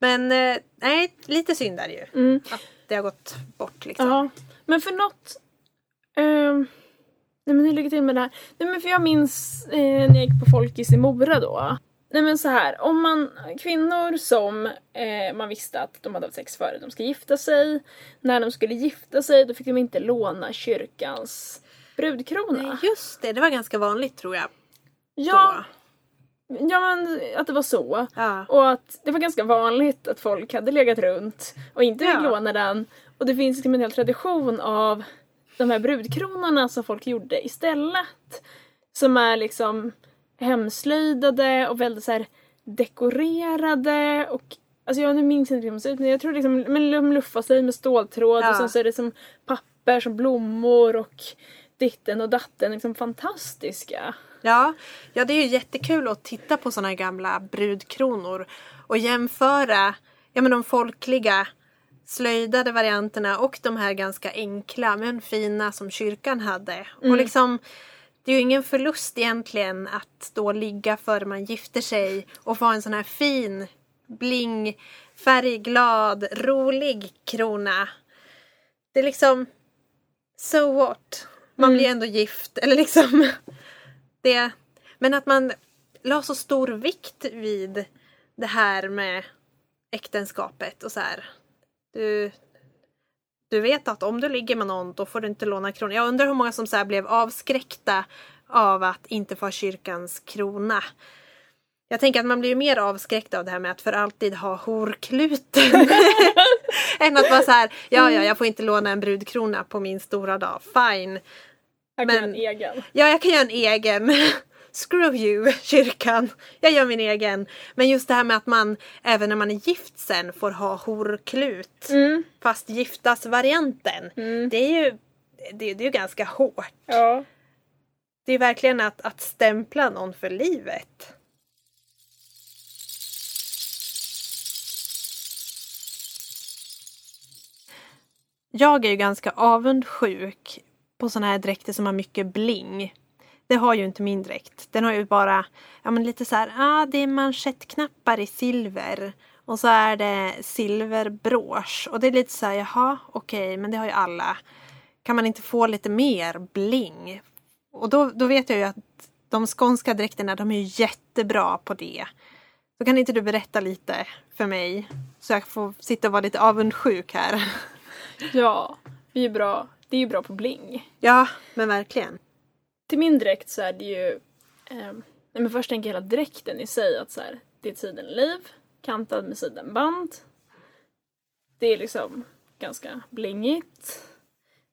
men nej, eh, lite synd där ju. Mm. Att det har gått bort liksom. Ja, men för något eh, nej men hur ligger till med det här? Nej men för jag minns eh, när jag gick på Folkis i Mora då. Nej men så här, om man, kvinnor som eh, man visste att de hade haft sex före, de ska gifta sig. När de skulle gifta sig, då fick de inte låna kyrkans brudkrona. Nej, just det, det var ganska vanligt tror jag. Ja, Ja, men att det var så. Ja. Och att det var ganska vanligt att folk hade legat runt och inte ja. lånade den. Och det finns en hel tradition av de här brudkronorna som folk gjorde istället. Som är liksom hemslöjdade och väldigt så här dekorerade. Och, alltså jag minns inte hur de ser ut, men jag tror liksom de luffar sig med ståltråd. Ja. Och sen så är det som papper som blommor och ditten och datten. Liksom fantastiska. Ja, ja, det är ju jättekul att titta på såna här gamla brudkronor och jämföra ja, men de folkliga slöjdade varianterna och de här ganska enkla men fina som kyrkan hade. Mm. Och liksom, det är ju ingen förlust egentligen att då ligga för man gifter sig och få en sån här fin, bling, färgglad, rolig krona. Det är liksom, so what? Man mm. blir ändå gift, eller liksom... Det, men att man la så stor vikt vid det här med äktenskapet och så här. Du, du vet att om du ligger med någon då får du inte låna krona. Jag undrar hur många som så här blev avskräckta av att inte få kyrkans krona. Jag tänker att man blir mer avskräckt av det här med att för alltid ha horkluten. Än att vara så här, ja, ja, jag får inte låna en brudkrona på min stora dag. Fine. Jag kan men, göra en egen. Ja, jag kan göra en egen. Screw you, kyrkan. Jag gör min egen. Men just det här med att man, även när man är gift sen, får ha horklut. Mm. Fast giftas-varianten. Mm. Det är ju det, det är ju ganska hårt. Ja. Det är verkligen att, att stämpla någon för livet. Jag är ju ganska avundsjuk på såna här dräkter som har mycket bling. Det har ju inte min dräkt. Den har ju bara ja, men lite så här, ah, det är manschettknappar i silver. Och så är det silverbrås. Och det är lite så här, jaha, okej, okay, men det har ju alla. Kan man inte få lite mer bling? Och då, då vet jag ju att de skånska dräkterna, de är ju jättebra på det. Så kan inte du berätta lite för mig? Så jag får sitta och vara lite avundsjuk här. Ja, vi är bra. Det är ju bra på bling. Ja, men verkligen. Till min dräkt så är det ju... Eh, men först tänker jag hela dräkten i sig. Att så här, det är sidenliv. Kantad med sidenband. Det är liksom ganska blingigt.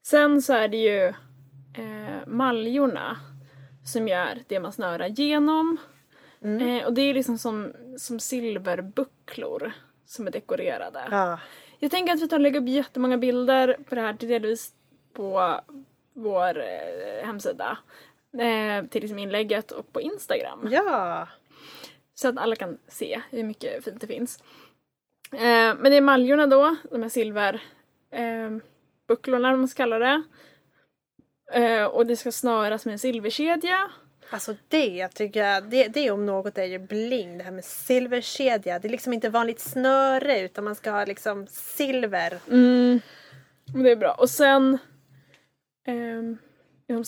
Sen så är det ju eh, maljorna. Som gör det man snörar genom. Mm. Eh, och det är liksom som, som silverbucklor. Som är dekorerade. Ja. Jag tänker att vi tar lägga upp jättemånga bilder på det här till delvis på vår eh, hemsida. Eh, till liksom inlägget och på Instagram. Ja! Så att alla kan se hur mycket fint det finns. Eh, men det är maljorna då. De här silverbucklorna, eh, man kallar det. Eh, och det ska snöras med en silverkedja. Alltså det tycker jag, det, det om något är ju bling. Det här med silverkedja. Det är liksom inte vanligt snöre utan man ska ha liksom silver. Mm, det är bra. Och sen...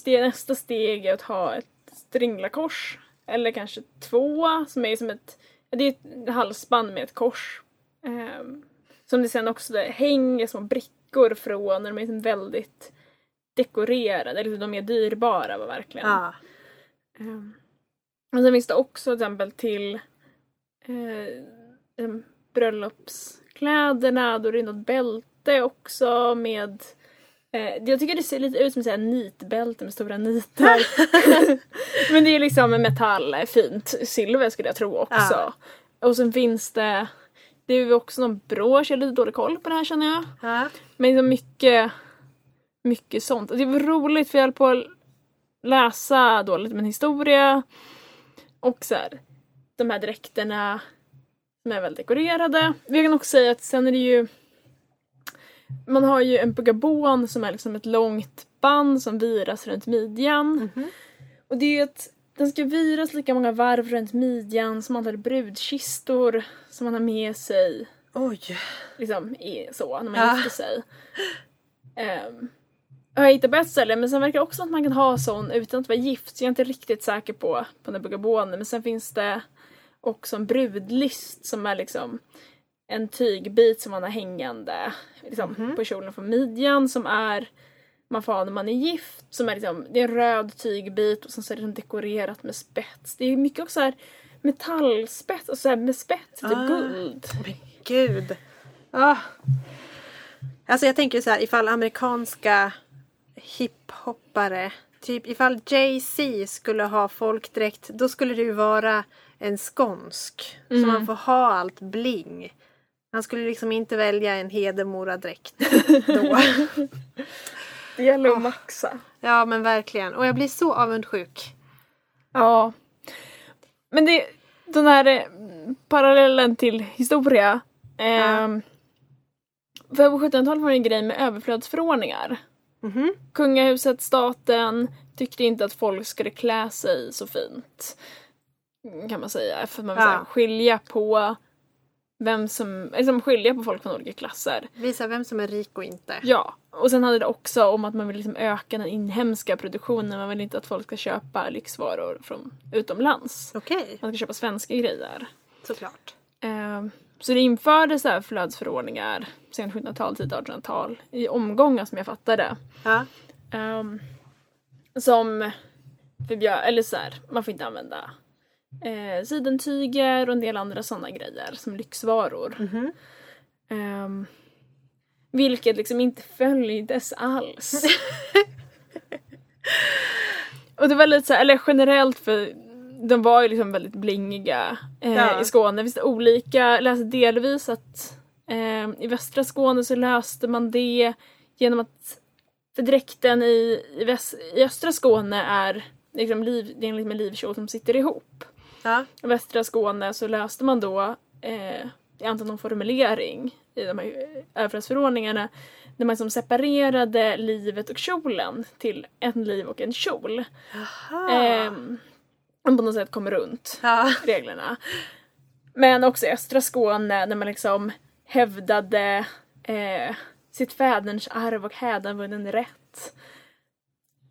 nästa steg är att ha ett stringlakors eller kanske två som är som ett, det är ett halsband med ett kors som det sen också det hänger som brickor från, de är väldigt dekorerade eller de är dyrbara verkligen. Ja. Och sen finns det också till exempel till eh, bröllopskläderna, då är det något bälte också med. Jag tycker det ser lite ut som en nitbälte med stora nitar. Men det är liksom metall, fint silver skulle jag tro också. Ja. Och sen finns det, det är ju också någon brosch, jag har lite dålig koll på det här känner jag. Ja. Men liksom mycket, mycket sånt. Och det var roligt för jag höll på att läsa då lite med historia. Och så här, de här dräkterna som är väldigt dekorerade. Jag kan också säga att sen är det ju... Man har ju en pugabån som är liksom ett långt band som viras runt midjan. Mm-hmm. Och det är ju att den ska viras lika många varv runt midjan som man har brudkistor som man har med sig. Oj! Liksom så, när man ja. gifter sig. Um, jag hittar bäst eller men sen verkar det också att man kan ha sån utan att vara gift. Så jag är inte riktigt säker på, på den pugabånen. Men sen finns det också en brudlist som är liksom... en tygbit som man har hängande liksom, mm-hmm. på kjolen från midjan som är, man får ha när man är gift som är liksom, det är en röd tygbit och sen så är det dekorerat med spets. Det är mycket också här metallspett och så här med spett till ah, guld. Men gud. Ah. Alltså jag tänker så här, ifall amerikanska hiphoppare, typ ifall Jay-Z skulle ha folkdräkt, då skulle det ju vara en skånsk. Mm. Så man får ha allt bling. Han skulle liksom inte välja en Hedemoradräkt då. Det gäller att oh. maxa. Ja, men verkligen. Och jag blir så avundsjuk. Ja. Men det, den här eh, parallellen till historia. Eh, ja. För på sjuttonhundratalet var det en grej med överflödsförordningar. Mm-hmm. Kungahuset, staten tyckte inte att folk skulle klä sig så fint. Kan man säga. För man vill ja. skilja på vem som, liksom skilja på folk från olika klasser. Visa vem som är rik och inte. Ja, och sen hade det också om att man vill liksom öka den inhemska produktionen. Man vill inte att folk ska köpa lyxvaror från utomlands. Okej. Okay. Man ska köpa svenska grejer. Såklart. Eh, så det infördes flödsförordningar sen sjuttonhundratalet, tidigt artonhundratal i omgångar som jag fattade. Ja. Eh, som förbjöd, eller så här, man får inte använda Eh, sidentyger och en del andra sådana grejer som lyxvaror. Mm-hmm. Eh, vilket liksom inte följdes alls. Och det var lite så här, eller generellt för de var ju liksom väldigt blingiga eh, ja. i Skåne. Visst olika, läste delvis att eh, i västra Skåne så löste man det genom att för dräkten i, i, väst, i östra Skåne är liksom liv, det är liksom en livkjol som sitter ihop. Ja. I västra Skåne så löste man då eh, jag antar någon formulering i de här överflödsförordningarna där man liksom separerade livet och kjolen till en liv och en kjol. Eh, och på något sätt kom runt ja. reglerna. Men också i östra Skåne när man liksom hävdade eh, sitt fäderns arv och hädanvunnen rätt.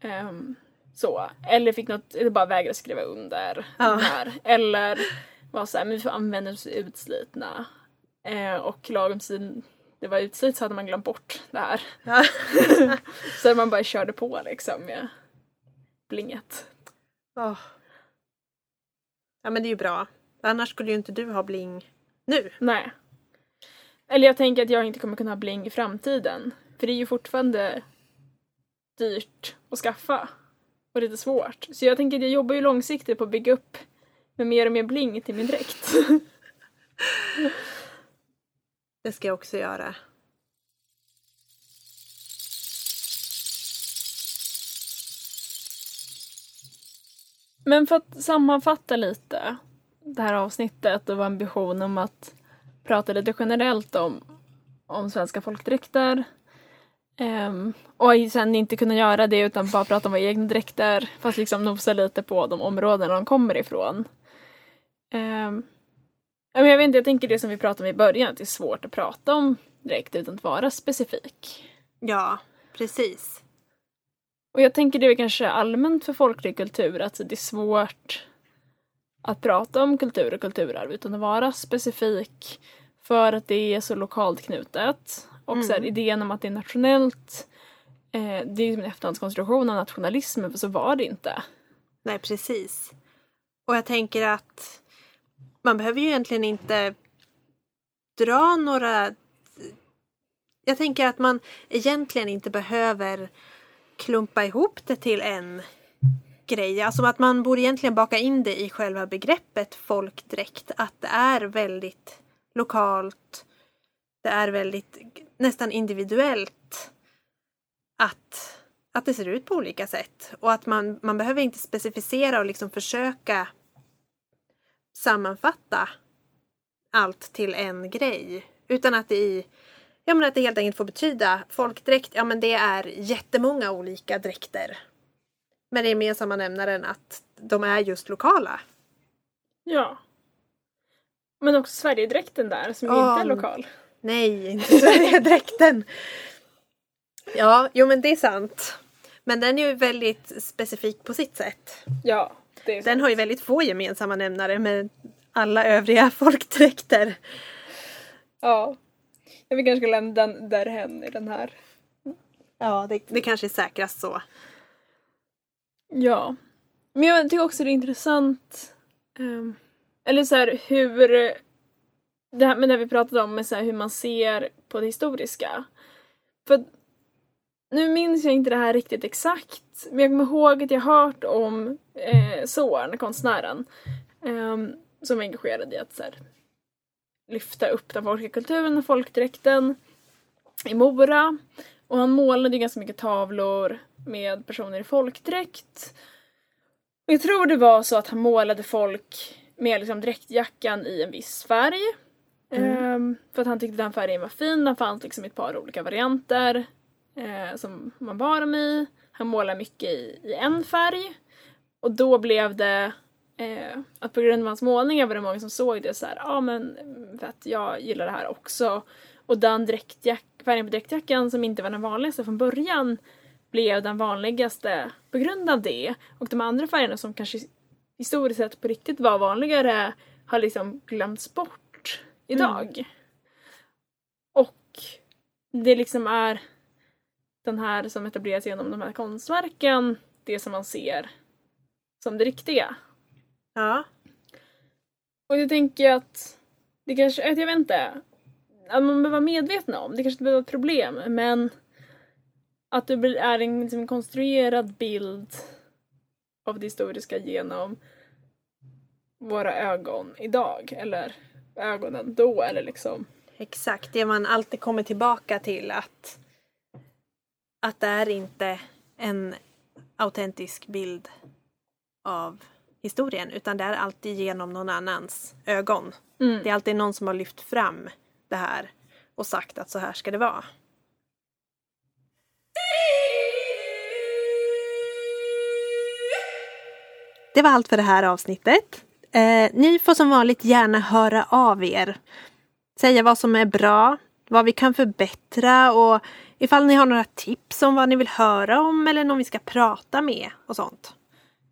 Eh, Så. Eller fick något, eller bara vägrade skriva under. Ja. Här. Eller var så här, men vi får använda oss utslitna. Eh, och lagom sin det var utslit så hade man glömt bort det här. Ja. Så man bara körde på liksom med blinget. Oh. Ja, men det är ju bra. Annars skulle ju inte du ha bling nu. Nej. Eller jag tänker att jag inte kommer kunna ha bling i framtiden. För det är ju fortfarande dyrt att skaffa. Och lite svårt. Så jag tänker att jag jobbar ju långsiktigt på att bygga upp med mer och mer bling till min dräkt. Det ska jag också göra. Men för att sammanfatta lite det här avsnittet och vår ambition om att prata lite generellt om, om svenska folkdräkter. Um, och sen inte kunna göra det utan bara prata om våra egna dräkter, fast liksom nosa lite på de områden de kommer ifrån. Um, jag vet inte, jag tänker det som vi pratade om i början, att det är svårt att prata om dräkt utan att vara specifik. Ja, precis. Och jag tänker det är kanske allmänt för folklig kultur att det är svårt att prata om kultur och kulturarv utan att vara specifik för att det är så lokalt knutet. Och så här, mm. idén om att det är nationellt, eh, det är ju liksom en efterhandskonstruktion av nationalismen, för så var det inte. Nej, precis. Och jag tänker att man behöver ju egentligen inte dra några... Jag tänker att man egentligen inte behöver klumpa ihop det till en grej. Alltså att man borde egentligen baka in det i själva begreppet folkdräkt. Att det är väldigt lokalt, det är väldigt... nästan individuellt att, att det ser ut på olika sätt. Och att man, man behöver inte specificera och liksom försöka sammanfatta allt till en grej. Utan att det, i, jag menar att det helt enkelt får betyda folkdräkt, ja men det är jättemånga olika dräkter. Men det är mer samma nämnaren att de är just lokala. Ja. Men också Sverigedräkten där som oh. inte är lokal. Nej, inte Sverigedräkten. Ja, jo men det är sant. Men den är ju väldigt specifik på sitt sätt. Ja, det är den sant. Har ju väldigt få gemensamma nämnare med alla övriga folkdräkter. Ja, jag vill kanske lämna den därhen i den här. Ja, det, det kanske är säkrast så. Ja, men jag tycker också det är intressant... Um... Eller så här, hur... Det här med det vi pratade om, med så här, hur man ser på det historiska. För nu minns jag inte det här riktigt exakt. Men jag kommer ihåg att jag hört om eh, Soren, konstnären. Eh, som var engagerad i att så här, lyfta upp den folkliga kulturen och folkdräkten i Mora. Och han målade ju ganska mycket tavlor med personer i folkdräkt. Och jag tror det var så att han målade folk med liksom dräktjackan i en viss färg. Mm. Ehm, för att han tyckte den färgen var fin. Den fanns liksom ett par olika varianter eh, som man bar dem i. Han målade mycket i, i en färg. Och då blev det eh, att på grund av hans målningar var det många som såg det så här. Ja ah, men vet, jag gillar det här också. Och den dräktjack, färgen på dräktjackan som inte var den vanligaste från början blev den vanligaste på grund av det. Och de andra färgerna som kanske historiskt sett på riktigt var vanligare har liksom glömts bort idag. Mm. Och det liksom är den här som etableras genom de här konstverken, det som man ser som det riktiga. Ja. Och jag tänker att det kanske, jag vet inte, att man behöver vara medveten om, det kanske inte behöver vara ett problem, men att det är en liksom, konstruerad bild av det historiska genom våra ögon idag. Eller ögonen då. Eller liksom. Exakt. Det man alltid kommer tillbaka till. Att, att det är inte en autentisk bild av historien. Utan det är alltid genom någon annans ögon. Mm. Det är alltid någon som har lyft fram det här. Och sagt att så här ska det vara. Det var allt för det här avsnittet. Eh, ni får som vanligt gärna höra av er. Säga vad som är bra, vad vi kan förbättra och ifall ni har några tips om vad ni vill höra om eller någon vi ska prata med och sånt.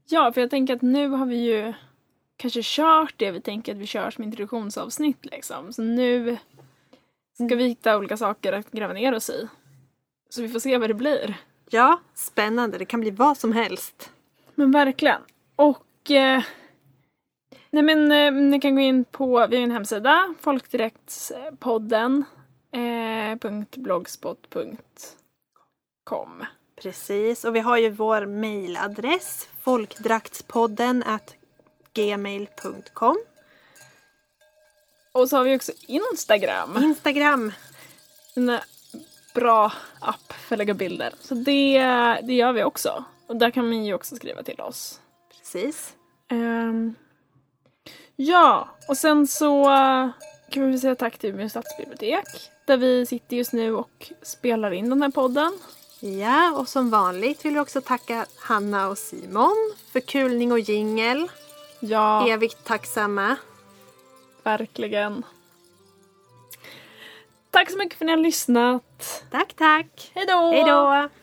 Ja, för jag tänker att nu har vi ju kanske kört det vi tänker att vi kör som introduktionsavsnitt liksom. Så nu ska vi hitta olika saker att gräva ner oss i. Så vi får se vad det blir. Ja, spännande. Det kan bli vad som helst. Men verkligen. Och eh, nej men, eh, ni kan gå in på vi har en hemsida, folkdräktspodden eh, .blogspot punkt com. Precis, och vi har ju vår mejladress folkdraktspodden at gmail punkt com. Och så har vi också Instagram. Instagram. En bra app för att lägga bilder. Så det, det gör vi också. Och där kan man ju också skriva till oss. Precis. Um, ja, och sen så kan vi säga tack till Umeå stadsbibliotek där vi sitter just nu och spelar in den här podden. Ja, och som vanligt vill vi också tacka Hanna och Simon för kulning och jingel. Ja. Evigt tacksamma. Verkligen. Tack så mycket för att ni har lyssnat. Tack, tack. Hej då. Hej då.